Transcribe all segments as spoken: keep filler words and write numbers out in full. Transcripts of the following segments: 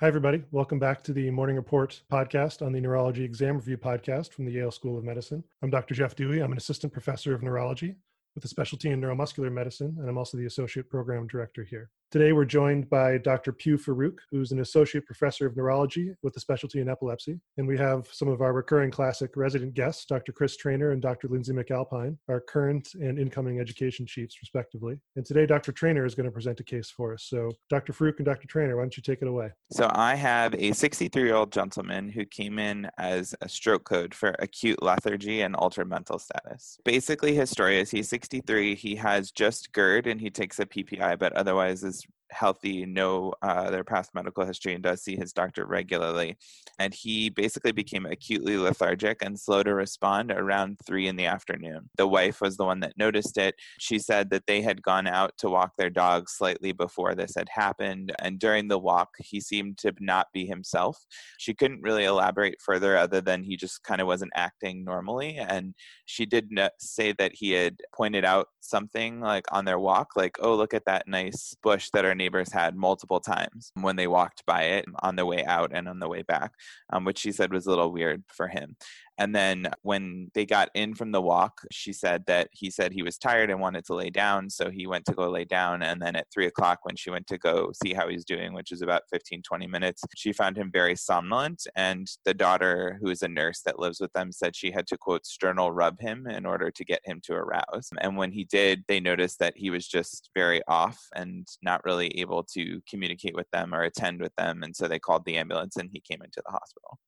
Hi, everybody. Welcome back to the Morning Report podcast on the Neurology Exam Review podcast from the Yale School of Medicine. I'm Doctor Jeff Dewey. I'm an assistant professor of neurology with a specialty in neuromuscular medicine, and I'm also the associate program director here. Today, we're joined by Doctor Pue Farouk, who's an associate professor of neurology with a specialty in epilepsy. And we have some of our recurring classic resident guests, Doctor Chris Trainer and Doctor Lindsay McAlpine, our current and incoming education chiefs, respectively. And today, Doctor Trainer is going to present a case for us. So, Doctor Farouk and Doctor Trainer, why don't you take it away? So, I have a sixty-three-year-old gentleman who came in as a stroke code for acute lethargy and altered mental status. Basically, his story is he's sixty-three, he has just GERD, and he takes a P P I, but otherwise is healthy, no uh, their past medical history, and does see his doctor regularly. And he basically became acutely lethargic and slow to respond around three in the afternoon. The wife was the one that noticed it. She said that they had gone out to walk their dog slightly before this had happened. And during the walk, he seemed to not be himself. She couldn't really elaborate further other than he just kind of wasn't acting normally. And she did say that he had pointed out something like on their walk, like, oh, look at that nice bush that our neighbors had multiple times when they walked by it on the way out and on the way back, um, which she said was a little weird for him. And then when they got in from the walk, she said that he said he was tired and wanted to lay down. So he went to go lay down. And then at three o'clock, when she went to go see how he's doing, which is about fifteen, twenty minutes, she found him very somnolent. And the daughter, who is a nurse that lives with them, said she had to, quote, sternal rub him in order to get him to arouse. And when he did, they noticed that he was just very off and not really able to communicate with them or attend with them. And so they called the ambulance and he came into the hospital.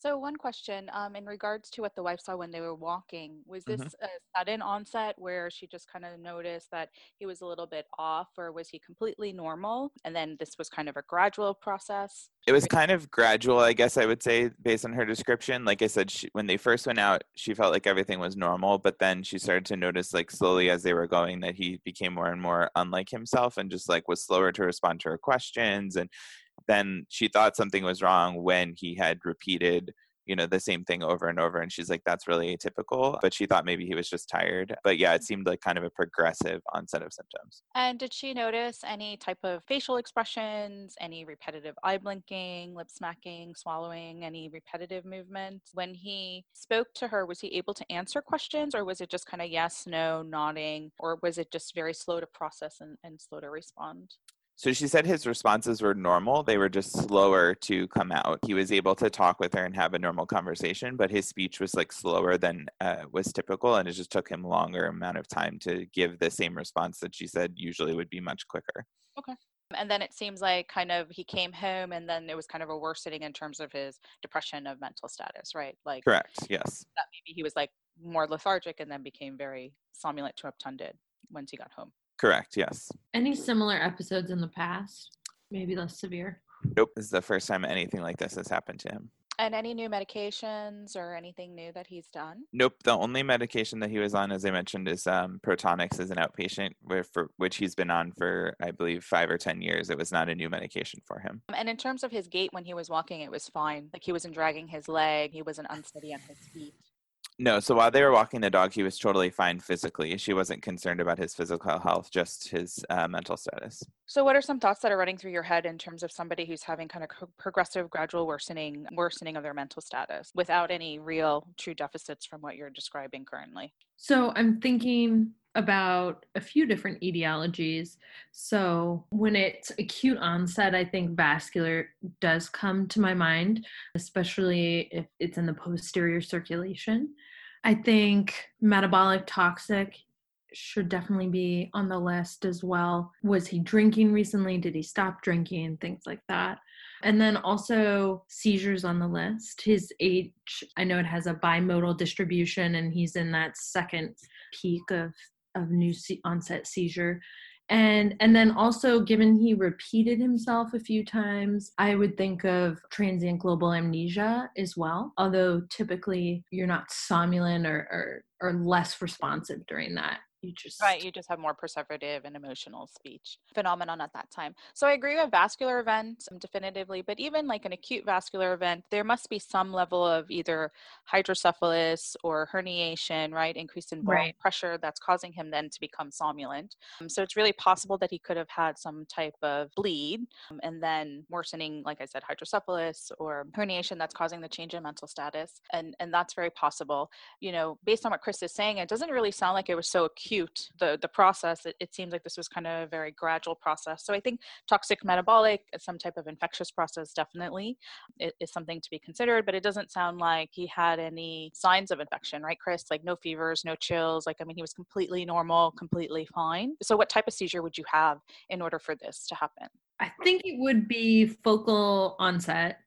So one question um, in regards to what the wife saw when they were walking, was this mm-hmm. a sudden onset where she just kind of noticed that he was a little bit off, or was he completely normal? And then this was kind of a gradual process? It was kind of gradual, I guess I would say, based on her description. Like I said, she, when they first went out, she felt like everything was normal, but then she started to notice, like, slowly as they were going, that he became more and more unlike himself and just, like, was slower to respond to her questions. And then she thought something was wrong when he had repeated, you know, the same thing over and over. And she's like, that's really atypical. But she thought maybe he was just tired. But yeah, it seemed like kind of a progressive onset of symptoms. And did she notice any type of facial expressions, any repetitive eye blinking, lip smacking, swallowing, any repetitive movements? When he spoke to her, was he able to answer questions, or was it just kind of yes, no, nodding, or was it just very slow to process and, and slow to respond? So she said his responses were normal. They were just slower to come out. He was able to talk with her and have a normal conversation, but his speech was like slower than uh, was typical. And it just took him longer amount of time to give the same response that she said usually would be much quicker. Okay. And then it seems like kind of he came home and then it was kind of a worsening in terms of his depression of mental status, right? Like correct. Yes. That maybe he was like more lethargic and then became very somnolent to obtunded once he got home. Correct, yes. Any similar episodes in the past? Maybe less severe? Nope. This is the first time anything like this has happened to him. And any new medications or anything new that he's done? Nope. The only medication that he was on, as I mentioned, is um, Protonix as an outpatient, where for, which he's been on for, I believe, five or ten years. It was not a new medication for him. And in terms of his gait when he was walking, it was fine. Like he wasn't dragging his leg. He wasn't unsteady on his feet. No, so while they were walking the dog, he was totally fine physically. She wasn't concerned about his physical health, just his uh, mental status. So what are some thoughts that are running through your head in terms of somebody who's having kind of progressive, gradual worsening worsening of their mental status without any real true deficits from what you're describing currently? So I'm thinking about a few different etiologies. So when it's acute onset, I think vascular does come to my mind, especially if it's in the posterior circulation. I think metabolic toxic should definitely be on the list as well. Was he drinking recently? Did he stop drinking? Things like that. And then also seizures on the list. His age, I know it has a bimodal distribution, and he's in that second peak of of new se- onset seizure. And and then also, given he repeated himself a few times, I would think of transient global amnesia as well. Although typically you're not somnolent or, or, or less responsive during that You just... Right, you just have more perseverative and emotional speech phenomenon at that time. So I agree with vascular events definitively, but even like an acute vascular event, there must be some level of either hydrocephalus or herniation, right? Increase in bone pressure that's causing him then to become somnolent. Um, so it's really possible that he could have had some type of bleed um, and then worsening, like I said, hydrocephalus or herniation that's causing the change in mental status. And, and that's very possible. You know, based on what Chris is saying, it doesn't really sound like it was so acute. Acute, the, the process, it, it seems like this was kind of a very gradual process. So I think toxic metabolic, some type of infectious process definitely is, is something to be considered, but it doesn't sound like he had any signs of infection, right, Chris? Like no fevers, no chills. Like, I mean, he was completely normal, completely fine. So what type of seizure would you have in order for this to happen? I think it would be focal onset.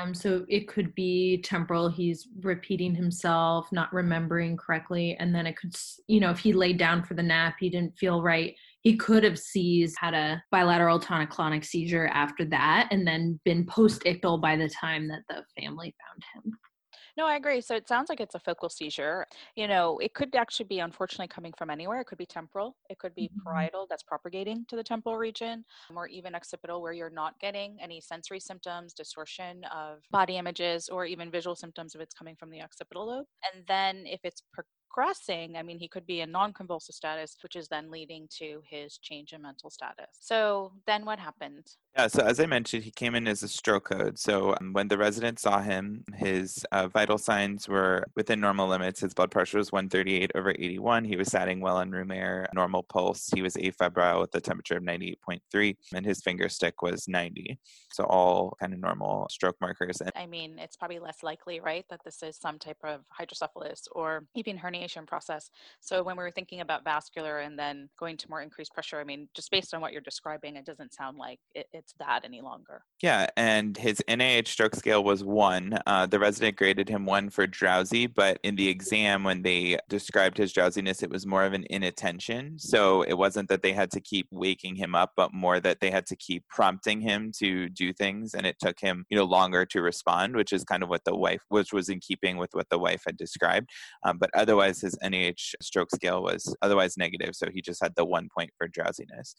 Um, so it could be temporal, he's repeating himself, not remembering correctly. And then it could, you know, if he laid down for the nap, he didn't feel right. He could have seized, had a bilateral tonic-clonic seizure after that, and then been post-ictal by the time that the family found him. No, I agree. So it sounds like it's a focal seizure. You know, it could actually be, unfortunately, coming from anywhere. It could be temporal. It could be mm-hmm. parietal that's propagating to the temporal region, or even occipital where you're not getting any sensory symptoms, distortion of body images, or even visual symptoms if it's coming from the occipital lobe. And then if it's per- progressing, I mean, he could be in non-convulsive status, which is then leading to his change in mental status. So then what happened? Yeah, so as I mentioned, he came in as a stroke code. So um, when the resident saw him, his uh, vital signs were within normal limits. His blood pressure was one thirty-eight over eighty-one. He was satting well on room air, normal pulse. He was afebrile with a temperature of ninety-eight point three, and his finger stick was ninety. So all kind of normal stroke markers. And I mean, it's probably less likely, right, that this is some type of hydrocephalus or even hernia process. So when we were thinking about vascular and then going to more increased pressure, I mean, just based on what you're describing, it doesn't sound like it, it's that any longer. Yeah. And his N I H stroke scale was one. Uh, the resident graded him one for drowsy, but in the exam, when they described his drowsiness, it was more of an inattention. So it wasn't that they had to keep waking him up, but more that they had to keep prompting him to do things. And it took him, you know, longer to respond, which is kind of what the wife, which was in keeping with what the wife had described. Um, but otherwise, his N I H stroke scale was otherwise negative. So he just had the one point for drowsiness.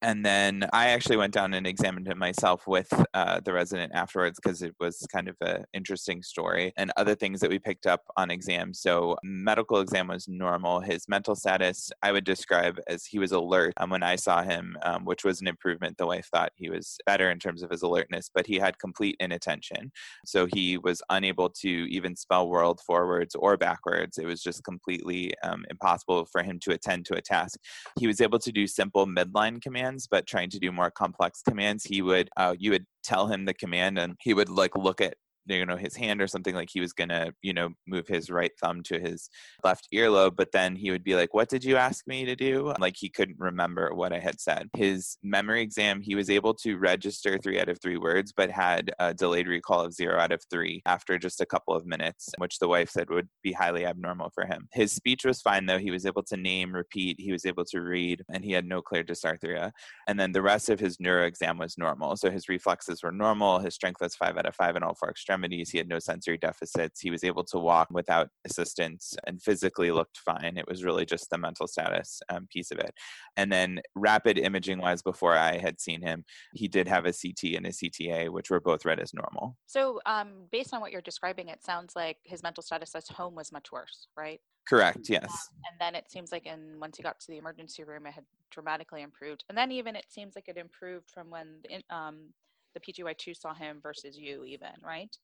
And then I actually went down and examined him myself with uh, the resident afterwards because it was kind of an interesting story and other things that we picked up on exam. So medical exam was normal. His mental status, I would describe as he was alert um, when I saw him, um, which was an improvement. The wife thought he was better in terms of his alertness, but he had complete inattention. So he was unable to even spell world forwards or backwards. It was just completely completely um, impossible for him to attend to a task. He was able to do simple midline commands, but trying to do more complex commands, he would, uh, you would tell him the command and he would like look at, you know, his hand or something, like he was going to, you know, move his right thumb to his left earlobe, but then he would be like, what did you ask me to do? Like he couldn't remember what I had said. His memory exam, he was able to register three out of three words, but had a delayed recall of zero out of three after just a couple of minutes, which the wife said would be highly abnormal for him. His speech was fine though. He was able to name, repeat, he was able to read, and he had no clear dysarthria. And then the rest of his neuro exam was normal. So his reflexes were normal. His strength was five out of five in all four extremities. He had no sensory deficits. He was able to walk without assistance and physically looked fine. It was really just the mental status um, piece of it. And then rapid imaging wise, before I had seen him, he did have a C T and a C T A, which were both read as normal. So um, based on what you're describing, it sounds like his mental status at home was much worse, right? Correct. Yes. And then it seems like in once he got to the emergency room, it had dramatically improved. And then even it seems like it improved from when the, um, the P G Y two saw him versus you even, right?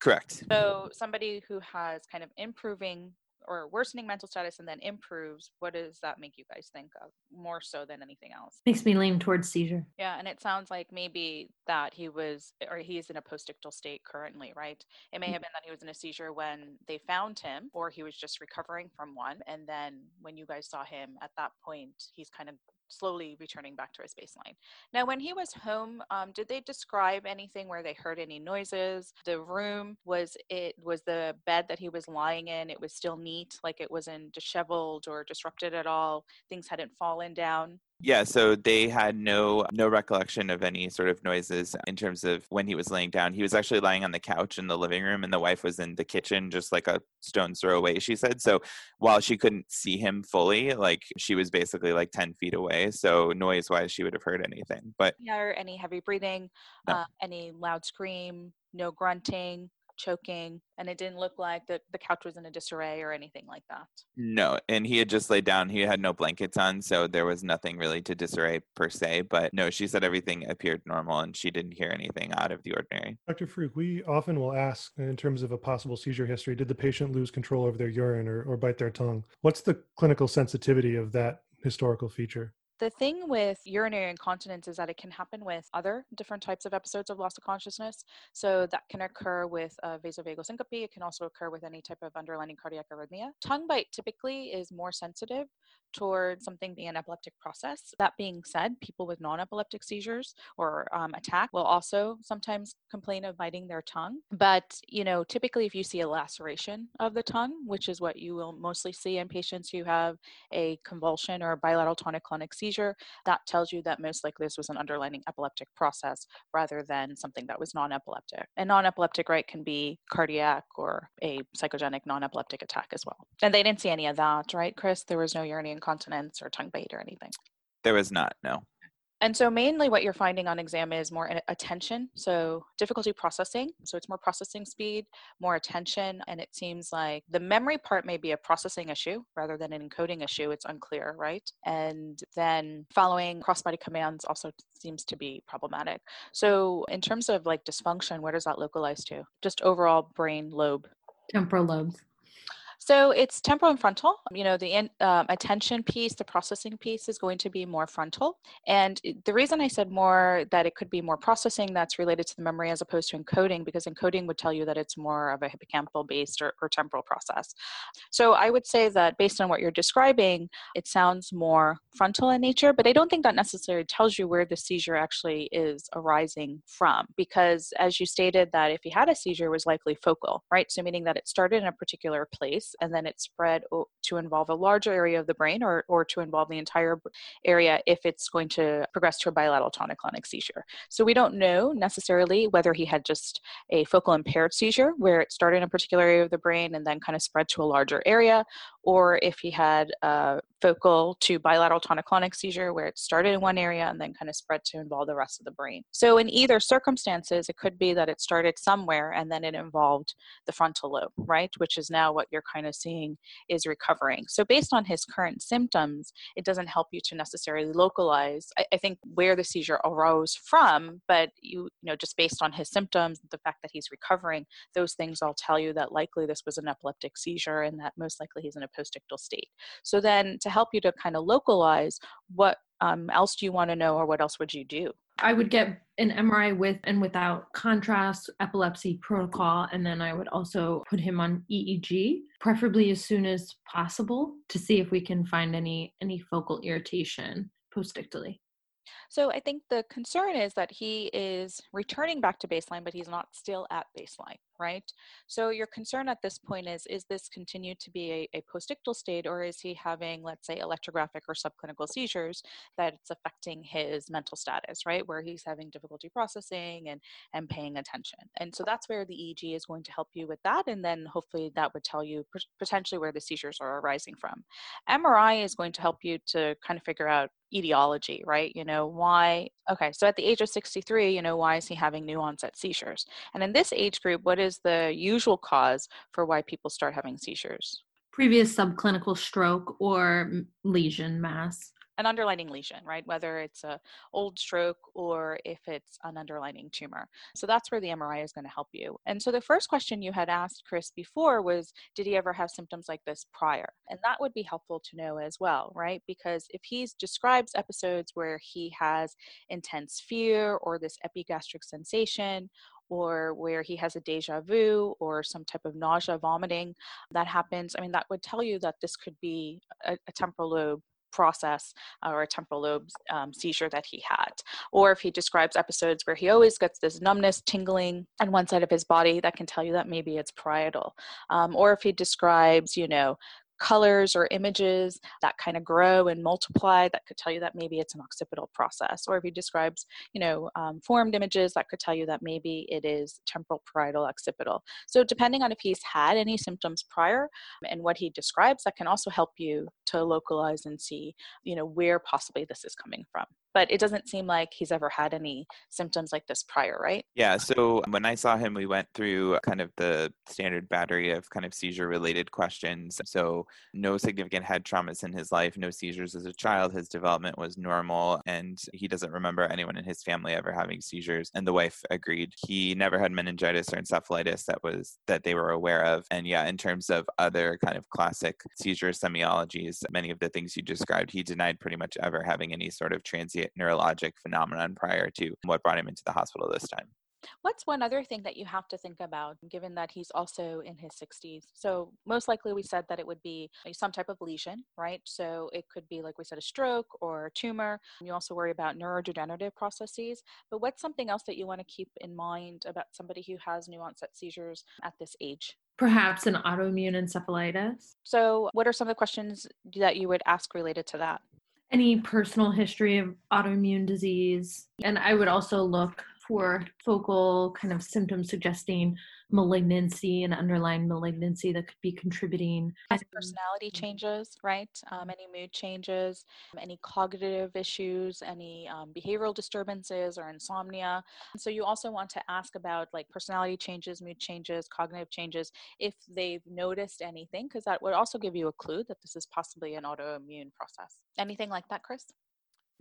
Correct. So somebody who has kind of improving or worsening mental status and then improves, what does that make you guys think of more so than anything else? Makes me lean towards seizure. Yeah. And it sounds like maybe that he was, or he's in a postictal state currently, right? It may have been that he was in a seizure when they found him, or he was just recovering from one. And then when you guys saw him at that point, he's kind of slowly returning back to his baseline. Now, when he was home, um, did they describe anything where they heard any noises? The room, was it was the bed that he was lying in, it was still neat, like it wasn't disheveled or disrupted at all? Things hadn't fallen down? Yeah, so they had no no recollection of any sort of noises in terms of when he was laying down. He was actually lying on the couch in the living room, and the wife was in the kitchen just like a stone's throw away, she said. So while she couldn't see him fully, like she was basically like ten feet away. So noise-wise, she would have heard anything. But yeah, any heavy breathing, no. uh, any loud scream, no grunting, choking, and it didn't look like the, the couch was in a disarray or anything like that. No, and he had just laid down. He had no blankets on, so there was nothing really to disarray per se. But no, she said everything appeared normal and she didn't hear anything out of the ordinary. Doctor Farouk, we often will ask in terms of a possible seizure history, did the patient lose control over their urine or, or bite their tongue? What's the clinical sensitivity of that historical feature? The thing with urinary incontinence is that it can happen with other different types of episodes of loss of consciousness. So that can occur with a vasovagal syncope. It can also occur with any type of underlying cardiac arrhythmia. Tongue bite typically is more sensitive towards something being an epileptic process. That being said, people with non-epileptic seizures or um, attack will also sometimes complain of biting their tongue. But, you know, typically if you see a laceration of the tongue, which is what you will mostly see in patients who have a convulsion or a bilateral tonic-clonic seizure, that tells you that most likely this was an underlying epileptic process rather than something that was non-epileptic. And non-epileptic, right, can be cardiac or a psychogenic non-epileptic attack as well. And they didn't see any of that, right, Chris? There was no urinary incontinence or tongue bite or anything. There was not, no. And so mainly what you're finding on exam is more attention, so difficulty processing. So it's more processing speed, more attention, and it seems like the memory part may be a processing issue rather than an encoding issue. It's unclear, right? And then following cross-body commands also seems to be problematic. So in terms of like dysfunction, where does that localize to? Just overall brain lobe. Temporal lobes. So it's temporal and frontal. You know, the um, attention piece, the processing piece is going to be more frontal. And the reason I said more that it could be more processing that's related to the memory as opposed to encoding, because encoding would tell you that it's more of a hippocampal based or, or temporal process. So I would say that based on what you're describing, it sounds more frontal in nature, but I don't think that necessarily tells you where the seizure actually is arising from, because as you stated that if he had a seizure, it was likely focal, right? So meaning that it started in a particular place, and then it spread to involve a larger area of the brain or, or to involve the entire area if it's going to progress to a bilateral tonic-clonic seizure. So we don't know necessarily whether he had just a focal impaired seizure where it started in a particular area of the brain and then kind of spread to a larger area, or if he had a focal to bilateral tonic-clonic seizure where it started in one area and then kind of spread to involve the rest of the brain. So in either circumstances, it could be that it started somewhere and then it involved the frontal lobe, right? Which is now what you're kind of seeing is recovering. So based on his current symptoms, it doesn't help you to necessarily localize, I, I think, where the seizure arose from, but you, you know, just based on his symptoms, the fact that he's recovering, those things all tell you that likely this was an epileptic seizure and that most likely he's in a postictal state. So then to help you to kind of localize, what um, else do you want to know or what else would you do? I would get an M R I with and without contrast, epilepsy protocol, and then I would also put him on E E G, preferably as soon as possible, to see if we can find any any focal irritation postictally. So I think the concern is that he is returning back to baseline, but he's not still at baseline, right? So your concern at this point is, is this continued to be a, a postictal state, or is he having, let's say, electrographic or subclinical seizures that's affecting his mental status, right? Where he's having difficulty processing and, and paying attention. And so that's where the E E G is going to help you with that. And then hopefully that would tell you potentially where the seizures are arising from. M R I is going to help you to kind of figure out etiology, right? You know, why, okay, so at the age of sixty-three, you know, why is he having new onset seizures? And in this age group, what is the usual cause for why people start having seizures? Previous subclinical stroke or lesion mass. An underlying lesion, right? Whether it's a old stroke or if it's an underlying tumor. So that's where the M R I is going to help you. And so the first question you had asked Chris before was, did he ever have symptoms like this prior? And that would be helpful to know as well, right? Because if he describes episodes where he has intense fear or this epigastric sensation, or where he has a deja vu or some type of nausea, vomiting that happens, I mean, that would tell you that this could be a, a temporal lobe process or a temporal lobe um, seizure that he had. Or if he describes episodes where he always gets this numbness, tingling on one side of his body, that can tell you that maybe it's parietal. Um, or if he describes, you know, colors or images that kind of grow and multiply, that could tell you that maybe it's an occipital process. Or if he describes, you know, um, formed images, that could tell you that maybe it is temporal, parietal, occipital. So depending on if he's had any symptoms prior and what he describes, that can also help you to localize and see, you know, where possibly this is coming from. But it doesn't seem like he's ever had any symptoms like this prior, right? Yeah. So when I saw him, we went through kind of the standard battery of kind of seizure-related questions. So no significant head traumas in his life, no seizures as a child, his development was normal, and he doesn't remember anyone in his family ever having seizures. And the wife agreed. He never had meningitis or encephalitis that was that they were aware of. And yeah, in terms of other kind of classic seizure semiologies, many of the things you described, he denied pretty much ever having any sort of transient neurologic phenomenon prior to what brought him into the hospital this time. What's one other thing that you have to think about, given that he's also in his sixties? So most likely we said that it would be some type of lesion, right? So it could be, like we said, a stroke or a tumor. You also worry about neurodegenerative processes. But what's something else that you want to keep in mind about somebody who has new onset seizures at this age? Perhaps an autoimmune encephalitis. So what are some of the questions that you would ask related to that? Any personal history of autoimmune disease. And I would also look for focal kind of symptoms suggesting malignancy and underlying malignancy that could be contributing. Personality changes, right? Um, any mood changes, any cognitive issues, any um, behavioral disturbances or insomnia. So you also want to ask about like personality changes, mood changes, cognitive changes, if they've noticed anything, because that would also give you a clue that this is possibly an autoimmune process. Anything like that, Chris?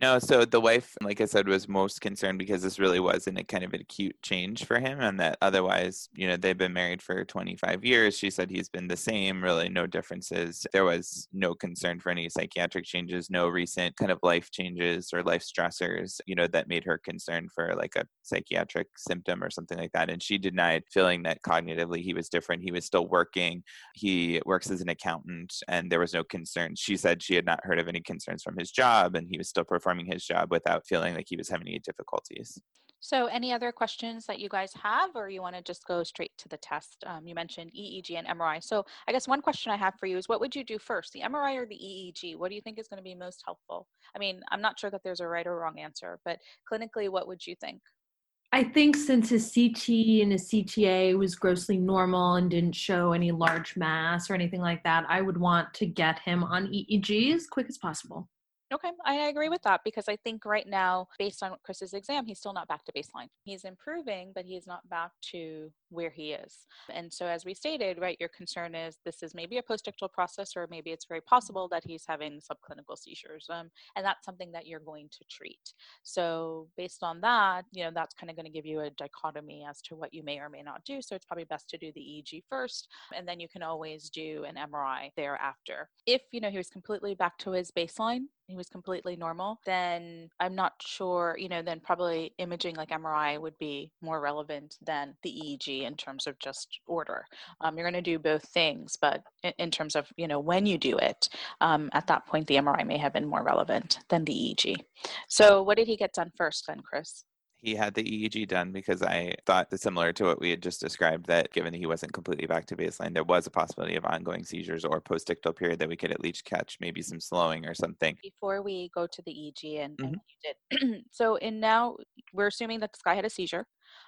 No, so the wife, like I said, was most concerned because this really wasn't a kind of an acute change for him, and that otherwise, you know, they've been married for twenty-five years. She said he's been the same, really no differences. There was no concern for any psychiatric changes, no recent kind of life changes or life stressors, you know, that made her concerned for like a psychiatric symptom or something like that. And she denied feeling that cognitively he was different. He was still working. He works as an accountant, and there was no concern. She said she had not heard of any concerns from his job, and he was still performing his job without feeling like he was having any difficulties. So any other questions that you guys have, or you want to just go straight to the test? Um, you mentioned E E G and M R I. So I guess one question I have for you is, what would you do first, the M R I or the E E G? What do you think is going to be most helpful? I mean, I'm not sure that there's a right or wrong answer, but clinically, what would you think? I think since his C T and his C T A was grossly normal and didn't show any large mass or anything like that, I would want to get him on E E G as quick as possible. Okay, I agree with that, because I think right now, based on Chris's exam, he's still not back to baseline. He's improving, but he's not back to where he is. And so as we stated, right, your concern is this is maybe a postdictal process, or maybe it's very possible that he's having subclinical seizures. Um, and that's something that you're going to treat. So based on that, you know, that's kind of going to give you a dichotomy as to what you may or may not do. So it's probably best to do the E E G first, and then you can always do an M R I thereafter. If, you know, he was completely back to his baseline, he was completely normal, then I'm not sure, you know, then probably imaging like M R I would be more relevant than the E E G in terms of just order. Um, you're going to do both things, but in terms of, you know, when you do it, um, at that point, the M R I may have been more relevant than the E E G. So what did he get done first then, Chris? He had the E E G done because I thought that, similar to what we had just described, that given that he wasn't completely back to baseline, there was a possibility of ongoing seizures or postdictal period that we could at least catch maybe some slowing or something. Before we go to the E E G, and, mm-hmm. and you did. So and now we're assuming that this guy had a seizure.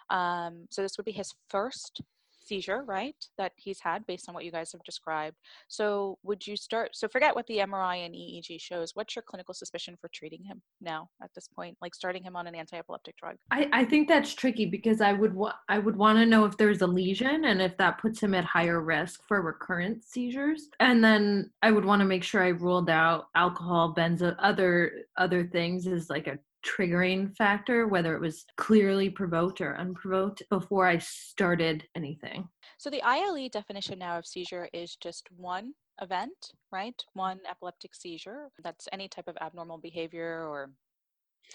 Um, so this would be his first seizure, right, that he's had based on what you guys have described. So would you start, so forget what the M R I and E E G shows, what's your clinical suspicion for treating him now at this point, like starting him on an anti-epileptic drug? I, I think that's tricky, because I would, wa- I would want to know if there's a lesion and if that puts him at higher risk for recurrent seizures. And then I would want to make sure I ruled out alcohol, benzo, other, other things as like a triggering factor, whether it was clearly provoked or unprovoked, before I started anything. So the I L A E definition now of seizure is just one event, right? One epileptic seizure. That's any type of abnormal behavior or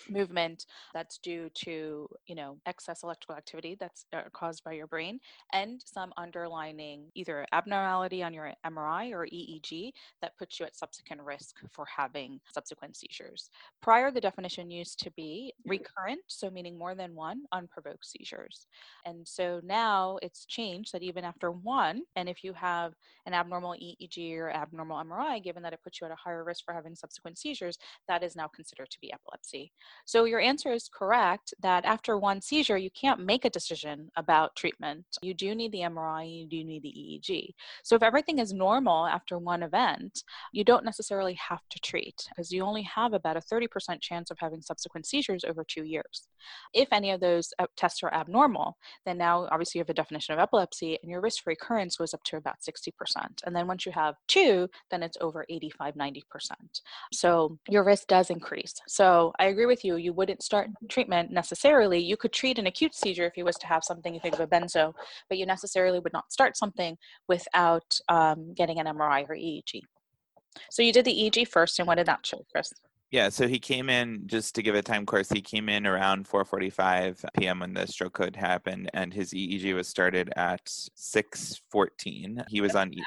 movement that's due to, you know, excess electrical activity that's caused by your brain, and some underlying either abnormality on your M R I or E E G that puts you at subsequent risk for having subsequent seizures. Prior, the definition used to be recurrent, so meaning more than one unprovoked seizures. And so now it's changed that even after one, and if you have an abnormal E E G or abnormal M R I, given that it puts you at a higher risk for having subsequent seizures, that is now considered to be epilepsy. So your answer is correct that after one seizure, you can't make a decision about treatment. You do need the M R I, you do need the E E G. So if everything is normal after one event, you don't necessarily have to treat because you only have about a thirty percent chance of having subsequent seizures over two years. If any of those tests are abnormal, then now obviously you have a definition of epilepsy and your risk for recurrence goes up to about sixty percent. And then once you have two, then it's over eighty-five, ninety percent. So your risk does increase. So I agree with you, you wouldn't start treatment necessarily. You could treat an acute seizure if you was to have something, you think of a benzo, but you necessarily would not start something without um, getting an M R I or E E G. So you did the E E G first, and what did that show, Chris? Yeah, so he came in, just to give a time course, he came in around four forty-five p.m. when the stroke code happened, and his E E G was started at six fourteen. He was on... E-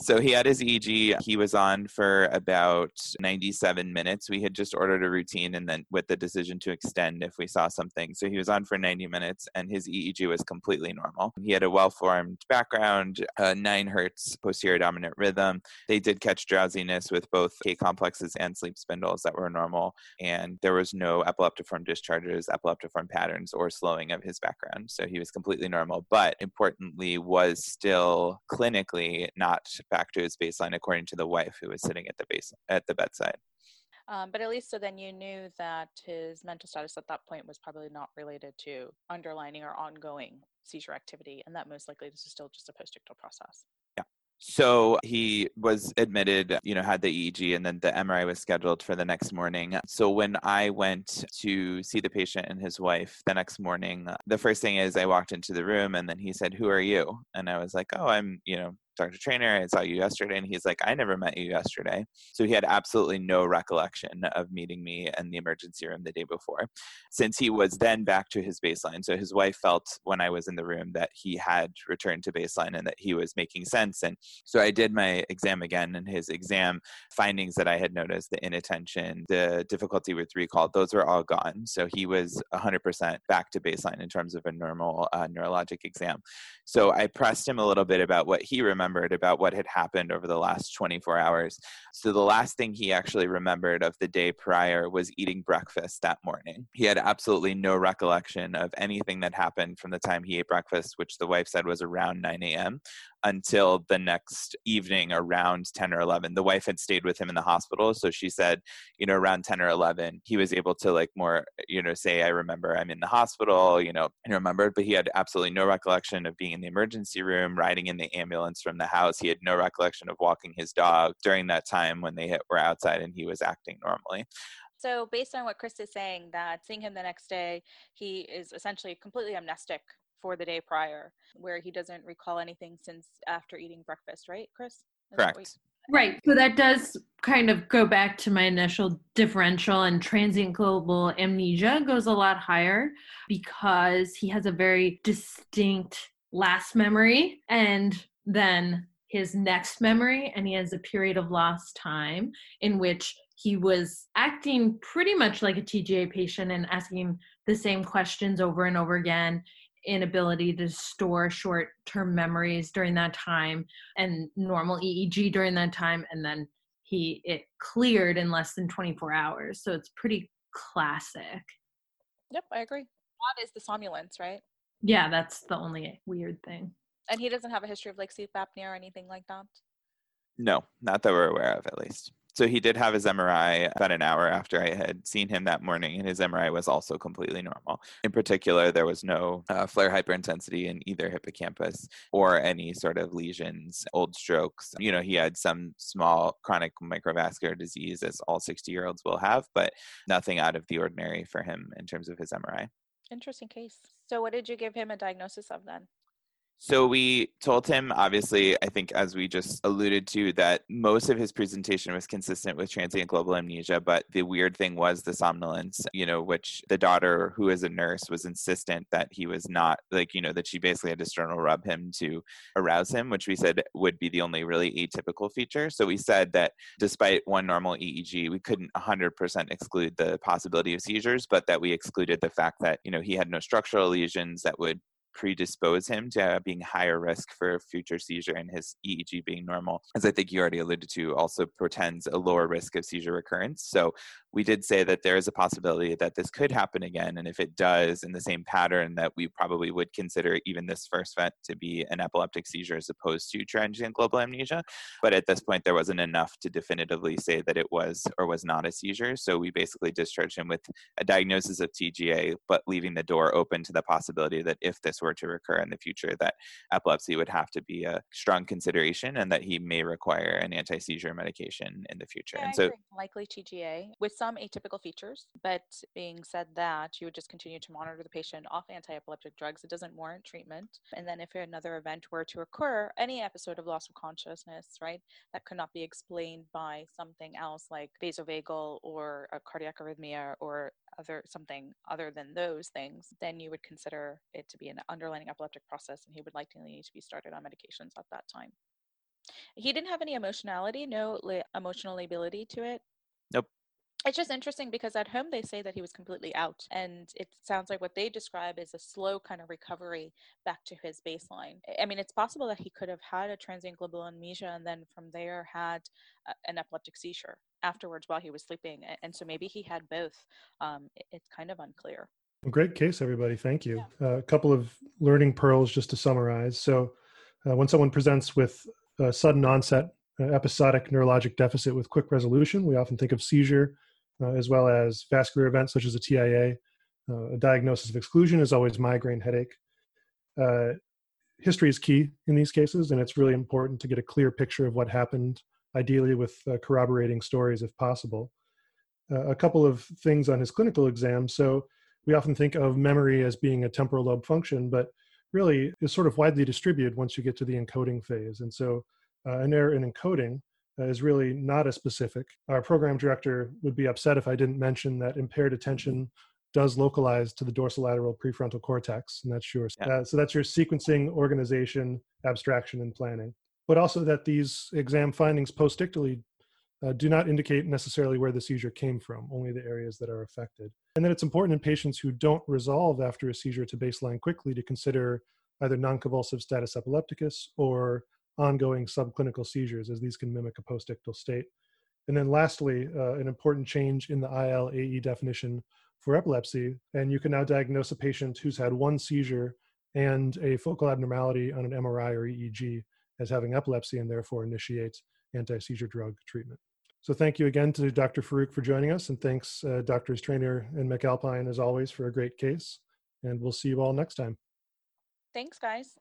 So he had his E E G. He was on for about ninety-seven minutes. We had just ordered a routine and then with the decision to extend if we saw something. So he was on for ninety minutes and his E E G was completely normal. He had a well-formed background, uh, nine hertz posterior dominant rhythm. They did catch drowsiness with both K-complexes and sleep spindles that were normal. And there was no epileptiform discharges, epileptiform patterns, or slowing of his background. So he was completely normal, but importantly was still clinically not back to his baseline, according to the wife who was sitting at the base at the bedside. Um, but at least so then you knew that his mental status at that point was probably not related to underlying or ongoing seizure activity, and that most likely this is still just a postictal process. Yeah. So he was admitted, you know, had the E E G, and then the M R I was scheduled for the next morning. So when I went to see the patient and his wife the next morning, the first thing is I walked into the room and then he said, "Who are you?" And I was like, "Oh, I'm, you know, Doctor Trainer, I saw you yesterday." And he's like, "I never met you yesterday." So he had absolutely no recollection of meeting me in the emergency room the day before, since he was then back to his baseline. So his wife felt when I was in the room that he had returned to baseline and that he was making sense. And so I did my exam again, and his exam findings that I had noticed, the inattention, the difficulty with recall, those were all gone. So he was one hundred percent back to baseline in terms of a normal uh, neurologic exam. So I pressed him a little bit about what he remembered remembered about what had happened over the last twenty-four hours. So the last thing he actually remembered of the day prior was eating breakfast that morning. He had absolutely no recollection of anything that happened from the time he ate breakfast, which the wife said was around nine a.m., until the next evening around ten or eleven. The wife had stayed with him in the hospital. So she said, you know, around ten or eleven, he was able to like more, you know, say, "I remember I'm in the hospital," you know, and remembered, but he had absolutely no recollection of being in the emergency room, riding in the ambulance from the house. He had no recollection of walking his dog during that time when they were outside and he was acting normally. So based on what Chris is saying, that seeing him the next day, he is essentially completely amnestic for the day prior, where he doesn't recall anything since after eating breakfast, right, Chris? Is Correct. Right. So that does kind of go back to my initial differential, and transient global amnesia goes a lot higher because he has a very distinct last memory and then his next memory, and he has a period of lost time in which he was acting pretty much like a T G A patient and asking the same questions over and over again, inability to store short-term memories during that time, and normal E E G during that time, and then he it cleared in less than twenty-four hours. So it's pretty classic. Yep, I agree. That is the somnolence, right? Yeah, that's the only weird thing. And he doesn't have a history of like sleep apnea or anything like that? No, not that we're aware of, at least. So he did have his M R I about an hour after I had seen him that morning, and his M R I was also completely normal. In particular, there was no uh, flare hyperintensity in either hippocampus or any sort of lesions, old strokes. You know, he had some small chronic microvascular disease, as all sixty-year-olds will have, but nothing out of the ordinary for him in terms of his M R I. Interesting case. So what did you give him a diagnosis of then? So we told him, obviously, I think as we just alluded to, that most of his presentation was consistent with transient global amnesia, but the weird thing was the somnolence, you know, which the daughter, who is a nurse, was insistent that he was not, like, you know, that she basically had to sternal rub him to arouse him, which we said would be the only really atypical feature. So we said that despite one normal E E G, we couldn't one hundred percent exclude the possibility of seizures, but that we excluded the fact that, you know, he had no structural lesions that would predispose him to being higher risk for future seizure, and his E E G being normal, as I think you already alluded to, also portends a lower risk of seizure recurrence. So we did say that there is a possibility that this could happen again, and if it does in the same pattern, that we probably would consider even this first event to be an epileptic seizure as opposed to transient global amnesia. But at this point, there wasn't enough to definitively say that it was or was not a seizure, so we basically discharged him with a diagnosis of T G A, but leaving the door open to the possibility that if this were to recur in the future, that epilepsy would have to be a strong consideration and that he may require an anti-seizure medication in the future. Yeah, and so likely T G A with some atypical features, but being said that, you would just continue to monitor the patient off anti-epileptic drugs. It doesn't warrant treatment. And then if another event were to occur, any episode of loss of consciousness, right, that could not be explained by something else like vasovagal or a cardiac arrhythmia or other something other than those things, then you would consider it to be an underlying epileptic process, and he would likely need to be started on medications at that time. He didn't have any emotionality, no li- emotional lability to it. Nope. It's just interesting because at home they say that he was completely out, and it sounds like what they describe is a slow kind of recovery back to his baseline. I mean, it's possible that he could have had a transient global amnesia and then from there had a- an epileptic seizure afterwards while he was sleeping, and so maybe he had both. Um, it, it's kind of unclear. Great case, everybody. Thank you. Yeah. Uh, a couple of learning pearls just to summarize. So uh, when someone presents with a sudden onset uh, episodic neurologic deficit with quick resolution, we often think of seizure uh, as well as vascular events such as a T I A. Uh, a diagnosis of exclusion is always migraine headache. Uh, history is key in these cases, and it's really important to get a clear picture of what happened, ideally with uh, corroborating stories if possible. Uh, a couple of things on his clinical exam. So we often think of memory as being a temporal lobe function, but really is sort of widely distributed once you get to the encoding phase. And so uh, an error in encoding uh, is really not as specific. Our program director would be upset if I didn't mention that impaired attention does localize to the dorsolateral prefrontal cortex, and that's yours. Yeah. Uh, so that's your sequencing, organization, abstraction, and planning. But also that these exam findings postictally uh, do not indicate necessarily where the seizure came from, only the areas that are affected. And then it's important in patients who don't resolve after a seizure to baseline quickly to consider either non-convulsive status epilepticus or ongoing subclinical seizures, as these can mimic a postictal state. And then lastly, uh, an important change in the I L A E definition for epilepsy, and you can now diagnose a patient who's had one seizure and a focal abnormality on an M R I or E E G as having epilepsy, and therefore initiate anti-seizure drug treatment. So thank you again to Doctor Farouk for joining us, and thanks uh, Doctors Trainer and McAlpine as always for a great case, and we'll see you all next time. Thanks, guys.